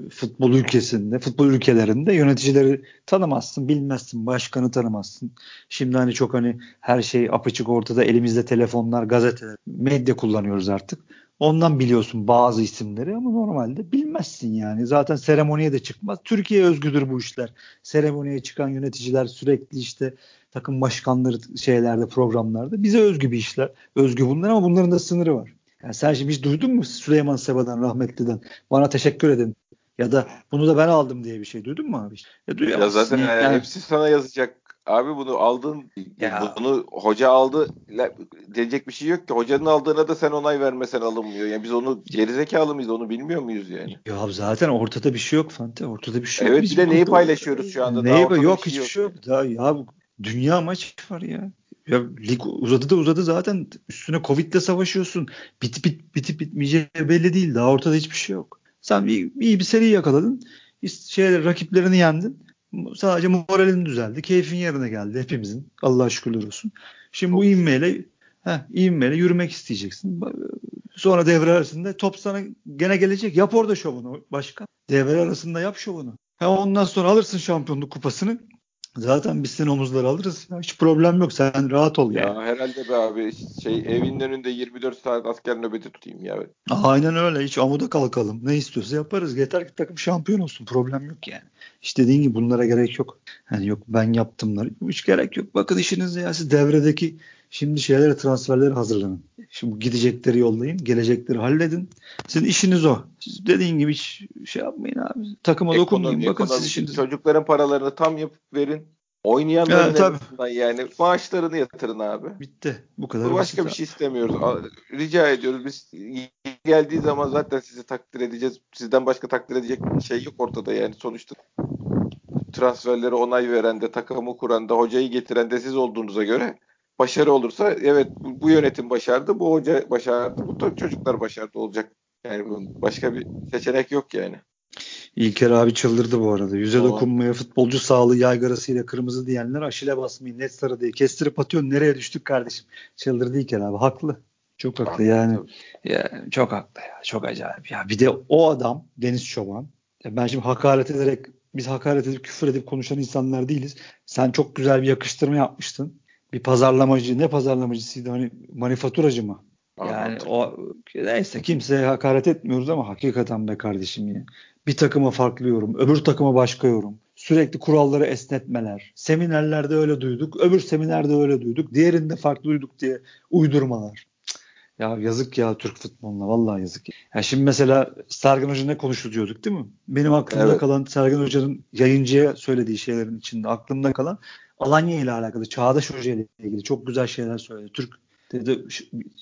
futbol ülkesinde, futbol ülkelerinde yöneticileri tanımazsın, bilmezsin, başkanı tanımazsın. Şimdi hani çok hani her şey apaçık ortada, elimizde telefonlar, gazeteler, medya kullanıyoruz artık. Ondan biliyorsun bazı isimleri ama normalde bilmezsin yani. Zaten seremoniye de çıkmaz. Türkiye'ye özgüdür bu işler. Seremoniye çıkan yöneticiler sürekli işte takım başkanları şeylerde, programlarda. Bize özgü bir işler. Özgü bunlar ama bunların da sınırı var. Yani sen şimdi hiç duydun mu Süleyman Seba'dan, rahmetliden? Bana teşekkür edin. Ya da bunu da ben aldım diye bir şey duydun mu abi? Ya, ya zaten yani yani. Hepsi sana yazacak. Abi bunu aldın, ya. Bunu hoca aldı, diyecek bir şey yok ki. Hocanın aldığına da sen onay vermesen alınmıyor. Yani biz onu gerizekalı mıyız, onu bilmiyor muyuz yani? Ya zaten ortada bir şey yok Fante, ortada bir şey yok. Evet bir de neyi paylaşıyoruz şu anda? Neyi daha yok, hiçbir şey yok. Ya, ya dünya maçı var ya. Ya lig uzadı da uzadı zaten. Üstüne Covid'le savaşıyorsun. Bitip bit, bitip bitmeyeceği belli değil. Daha ortada hiçbir şey yok. Sen iyi, iyi bir seri yakaladın, şey, rakiplerini yendin. Sadece moralin düzeldi. Keyfin yerine geldi hepimizin. Allah'a şükürler olsun. Şimdi bu inmeyle heh, inmeyle yürümek isteyeceksin. Sonra devre arasında top sana gene gelecek. Yap orada şovunu başkan. Devre arasında yap şovunu. Ha, ondan sonra alırsın şampiyonluk kupasını. Zaten biz senin omuzları alırız. Ya. Hiç problem yok. Sen rahat ol ya. ya. Herhalde be abi. Şey, evin önünde yirmi dört saat asker nöbeti tutayım ya. Aynen öyle. Hiç amuda kalkalım. Ne istiyorsa yaparız. Yeter ki takım şampiyon olsun. Problem yok yani. İşte dediğin gibi bunlara gerek yok. Yani yok ben yaptımları. Hiç gerek yok. Bakın işinize ya. Siz devredeki şimdi şeylere, transferlere hazırlanın. Şimdi gidecekleri yollayın. Gelecekleri halledin. Sizin işiniz o. Siz dediğin gibi hiç şey yapmayın abi. Takıma ekonomi, dokunmayın. Ekonomi, Bakın ekonomi. Siz şimdi. Çocukların paralarını tam yapıp verin. Oynayanların evet, yani maaşlarını yatırın abi. Bitti. Bu kadar. Bu başka bir abi. Şey istemiyoruz. Rica ediyoruz. Biz geldiği zaman zaten sizi takdir edeceğiz. Sizden başka takdir edecek bir şey yok ortada yani. Sonuçta transferleri onay veren de, takımı kuran da, hocayı getiren de siz olduğunuza göre başarı olursa evet bu yönetim başardı, bu hoca başardı, bu çocuklar başardı olacak. Yani bunun başka bir seçenek yok yani. İlker abi çıldırdı bu arada. Yüze tamam. Dokunmaya, futbolcu sağlığı yaygarasıyla kırmızı diyenler aşile basmayı net sarı diye kestirip atıyor. Nereye düştük kardeşim? Çıldırdı İlker abi. Haklı. Çok haklı, haklı yani. Ya, çok haklı ya. Çok acayip. Ya bir de o adam Deniz Çoban. Ya ben şimdi hakaret ederek, biz hakaret edip küfür edip konuşan insanlar değiliz. Sen çok güzel bir yakıştırma yapmıştın. Bir pazarlamacı, ne pazarlamacısıydı? Hani manifaturacı mı? Yani o neyse kimseye hakaret etmiyoruz ama hakikaten be kardeşim ya. Bir takıma farklı yorum, öbür takıma başka yorum. Sürekli kuralları esnetmeler. Seminerlerde öyle duyduk, öbür seminerde öyle duyduk. Diğerinde farklı duyduk diye uydurmalar. Ya yazık ya Türk futboluna, vallahi yazık. Ya, ya şimdi mesela Sergen Hoca ne konuştu diyorduk değil mi? Benim aklımda evet. kalan Sergen Hoca'nın yayıncıya söylediği şeylerin içinde aklımda kalan Alanya ile alakalı, Çağdaş Hoca ile ilgili çok güzel şeyler söyledi. Türk dedi,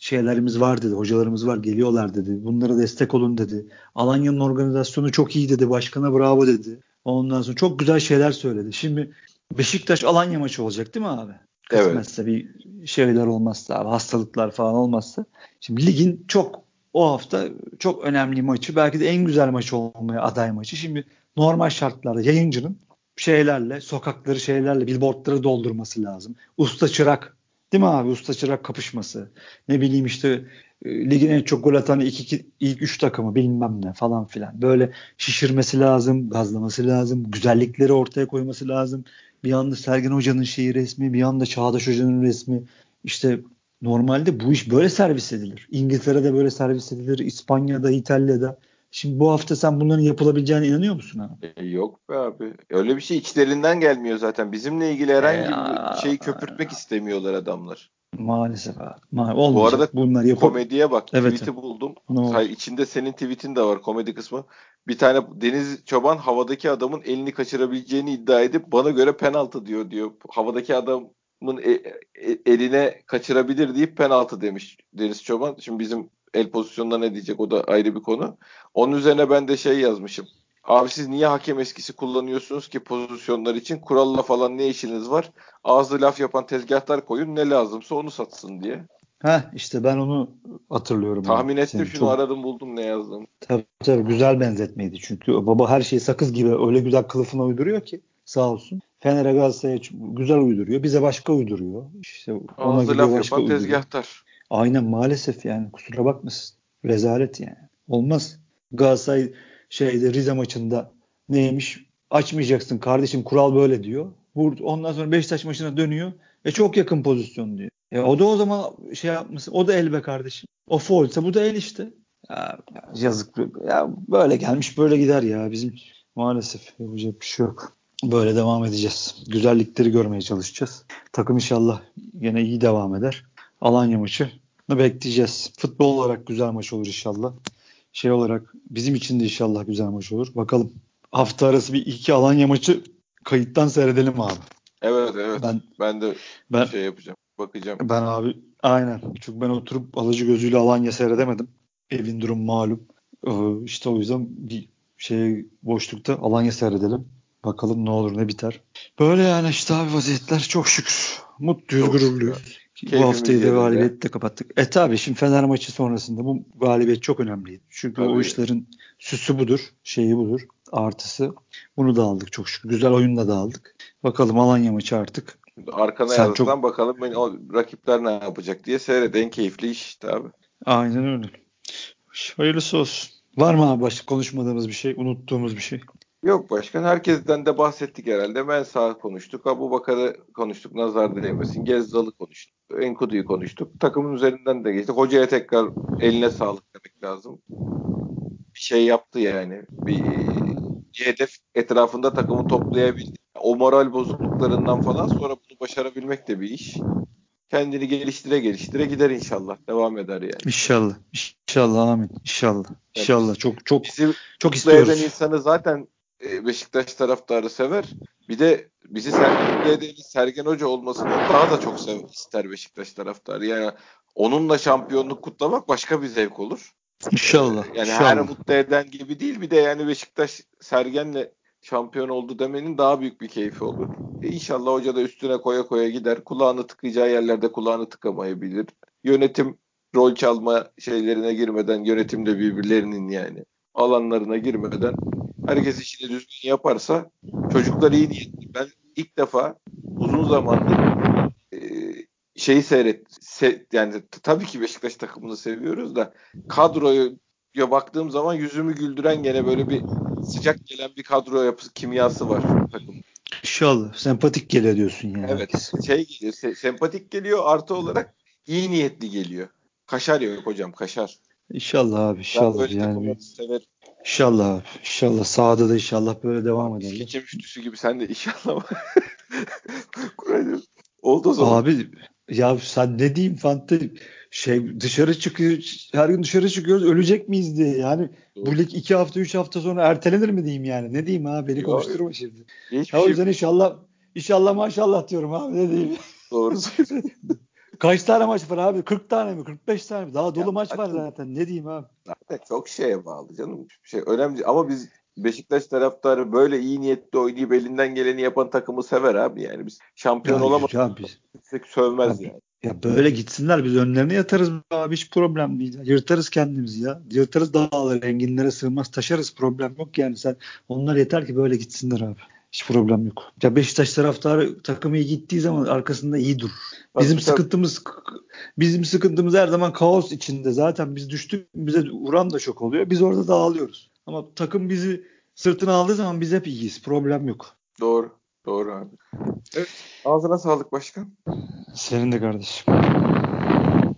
şeylerimiz var dedi, hocalarımız var, geliyorlar dedi, bunlara destek olun dedi, Alanya'nın organizasyonu çok iyi dedi, başkana bravo dedi, ondan sonra çok güzel şeyler söyledi. Şimdi Beşiktaş Alanya maçı olacak değil mi abi? Evet. Kısmetse bir şeyler olmazsa abi, hastalıklar falan olmazsa, şimdi ligin çok o hafta çok önemli maçı, belki de en güzel maçı olmaya aday maçı. Şimdi normal şartlarda yayıncının şeylerle, sokakları şeylerle, billboardları doldurması lazım, usta çırak değil mi abi? Usta çırak kapışması. Ne bileyim işte e, ligin en çok gol atan iki, iki, ilk üç takımı bilmem ne falan filan. Böyle şişirmesi lazım, gazlaması lazım, güzellikleri ortaya koyması lazım. Bir yanda Sergen Hoca'nın şeyi resmi, bir yanda Çağdaş Hoca'nın resmi. İşte normalde bu iş böyle servis edilir. İngiltere'de böyle servis edilir, İspanya'da, İtalya'da. Şimdi bu hafta sen bunların yapılabileceğine inanıyor musun abi? E, yok be abi. Öyle bir şey içlerinden gelmiyor zaten. Bizimle ilgili herhangi bir şeyi köpürtmek ya. istemiyorlar adamlar. Maalesef abi. Ma- bu arada bunlar yap- komediye bak. Evet, tweet'i evet. buldum. Hayır, içinde senin tweet'in de var, komedi kısmı. Bir tane Deniz Çoban havadaki adamın elini kaçırabileceğini iddia edip bana göre penaltı diyor diyor. Havadaki adamın e- e- eline kaçırabilir deyip penaltı demiş Deniz Çoban. Şimdi bizim el pozisyonuna ne diyecek, o da ayrı bir konu. Onun üzerine ben de şey yazmışım. Abi siz niye hakem eskisi kullanıyorsunuz ki pozisyonlar için? Kuralla falan ne işiniz var? Ağzı laf yapan tezgahtar koyun, ne lazımsa onu satsın diye. Heh işte ben onu hatırlıyorum. Tahmin ettim yani. Şunu çok... aradım buldum ne yazdım. Tabii tabii güzel benzetmeydi çünkü. Baba her şeyi sakız gibi öyle güzel kılıfına uyduruyor ki sağ olsun. Fener'e, Galatasaray'a güzel uyduruyor. Bize başka uyduruyor. İşte ona ağzı laf başka yapan tezgahtar. Aynen maalesef yani, kusura bakmasın. Rezalet yani. Olmaz. Galatasaray şeyde Rize maçında neymiş? Açmayacaksın kardeşim, kural böyle diyor. Ondan sonra Beşiktaş maçına dönüyor. E çok yakın pozisyon diyor. E o da o zaman şey yapmasın. O da el be kardeşim. O faulse bu da el işte. Ya, yazık. Ya böyle gelmiş böyle gider ya bizim. Maalesef yapacak bir şey yok. Böyle devam edeceğiz. Güzellikleri görmeye çalışacağız. Takım inşallah yine iyi devam eder. Alanya maçı bekleyeceğiz. Futbol olarak güzel maç olur inşallah. Şey olarak bizim için de inşallah güzel maç olur. Bakalım. Hafta arası bir iki Alanya maçı kayıttan seyredelim abi. Evet evet. Ben, ben de ben, şey yapacağım. Bakacağım. Ben abi aynen. Çünkü ben oturup alıcı gözüyle Alanya seyredemedim. Evin durum malum. Ee, işte o yüzden bir şey boşlukta Alanya seyredelim. Bakalım ne olur ne biter. Böyle yani işte abi vaziyetler, çok şükür. Mutluyuz, gururluyuz. Keyfimiz bu haftayı da galibiyetle kapattık. E tabi şimdi Fener maçı sonrasında bu galibiyet çok önemliydi. Çünkü tabii. O işlerin süsü budur, şeyi budur, artısı. Bunu da aldık çok şükür. Güzel oyunla da aldık. Bakalım Alanya maçı artık. Arkana yazdıktan çok... bakalım ben, o rakipler ne yapacak diye seyret. En keyifli iş işte abi. Aynen öyle. Hayırlısı olsun. Var mı abi başka konuşmadığımız bir şey, unuttuğumuz bir şey? Yok başkan, herkesten de bahsettik herhalde. Mensah'ı konuştuk, Aboubakar'ı konuştuk, nazar değmesin, Ghezzal'ı konuştuk, N'Koudou'yu konuştuk. Takımın üzerinden de geçtik. Hocaya tekrar eline sağlık demek lazım. Bir şey yaptı yani. Bir, bir hedef etrafında takımı toplayabildi. O moral bozukluklarından falan sonra bunu başarabilmek de bir iş. Kendini geliştire geliştire gider inşallah. Devam eder yani. İnşallah. İnşallah amin. İnşallah. İnşallah. Yani çok çok bizi çok istiyoruz. Bizi insanı zaten Beşiktaş taraftarı sever. Bir de bizi Sergen, Sergen Hoca olmasını daha da çok sever, ister Beşiktaş taraftarı. Yani onunla şampiyonluk kutlamak başka bir zevk olur. İnşallah. Yani inşallah. Her mutlu eden gibi değil. Bir de yani Beşiktaş Sergen'le şampiyon oldu demenin daha büyük bir keyfi olur. E inşallah hoca da üstüne koya koya gider. Kulağını tıkayacağı yerlerde kulağını tıkamayabilir. Yönetim rol çalma şeylerine girmeden, yönetim de birbirlerinin yani alanlarına girmeden herkes işini düzgün yaparsa çocuklar iyi niyetli. Ben ilk defa uzun zamandır e, şeyi seyret. Se, yani tabii ki Beşiktaş takımını seviyoruz da kadroyu ya baktığım zaman yüzümü güldüren gene böyle bir sıcak gelen bir kadro yapısı, kimyası var takım. İnşallah. Sempatik geliyor diyorsun yani. Evet. Herkes. Şey geliyor. Se, sempatik geliyor. Artı olarak iyi niyetli geliyor. Kaşar yok hocam. Kaşar. İnşallah abi. İnşallah yani. Severim. İnşallah abi. İnşallah. Sahada da inşallah böyle devam edelim. İçim üstüsü gibi sen de inşallah. Oldu o zaman. Abi ya sen ne diyeyim Fante? Şey dışarı çıkıyoruz. Her gün dışarı çıkıyoruz. Ölecek miyiz diye. Yani doğru. Bu lig iki hafta üç hafta sonra ertelenir mi diyeyim yani. Ne diyeyim abi? Beni konuşturma şimdi. Ya o yüzden inşallah inşallah maşallah diyorum abi. Ne diyeyim? Doğru. Kaç tane maç var abi? kırk tane mi? kırk beş tane mi? Daha dolu ya, maç var zaten. Ne diyeyim abi? Zaten çok şeye bağlı canım. Şey önemli ama biz Beşiktaş taraftarı böyle iyi niyetli oynayıp elinden geleni yapan takımı sever abi. Yani biz şampiyon yani, olamadık. Şampiyon. Sövmez abi, yani. Ya böyle gitsinler, biz önlerine yatarız abi, hiç problem değil. Yırtarız kendimizi ya. Yırtarız dağları, enginlere sığmaz taşarız, problem yok yani. Sen onlar yeter ki böyle gitsinler abi. Hiç problem yok. Ya Beşiktaş taraftarı takımı iyi gittiği zaman arkasında iyi durur. Bizim Tabii. sıkıntımız bizim sıkıntımız her zaman kaos içinde. Zaten biz düştük, bize uğran da şok oluyor. Biz orada dağılıyoruz. Ama takım bizi sırtına aldığı zaman biz hep iyiyiz. Problem yok. Doğru. Doğru abi. Evet. Ağzına sağlık başkan. Senin de kardeşim.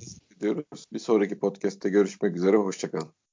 Biz gidiyoruz. Bir sonraki podcast'te görüşmek üzere. Hoşça kalın.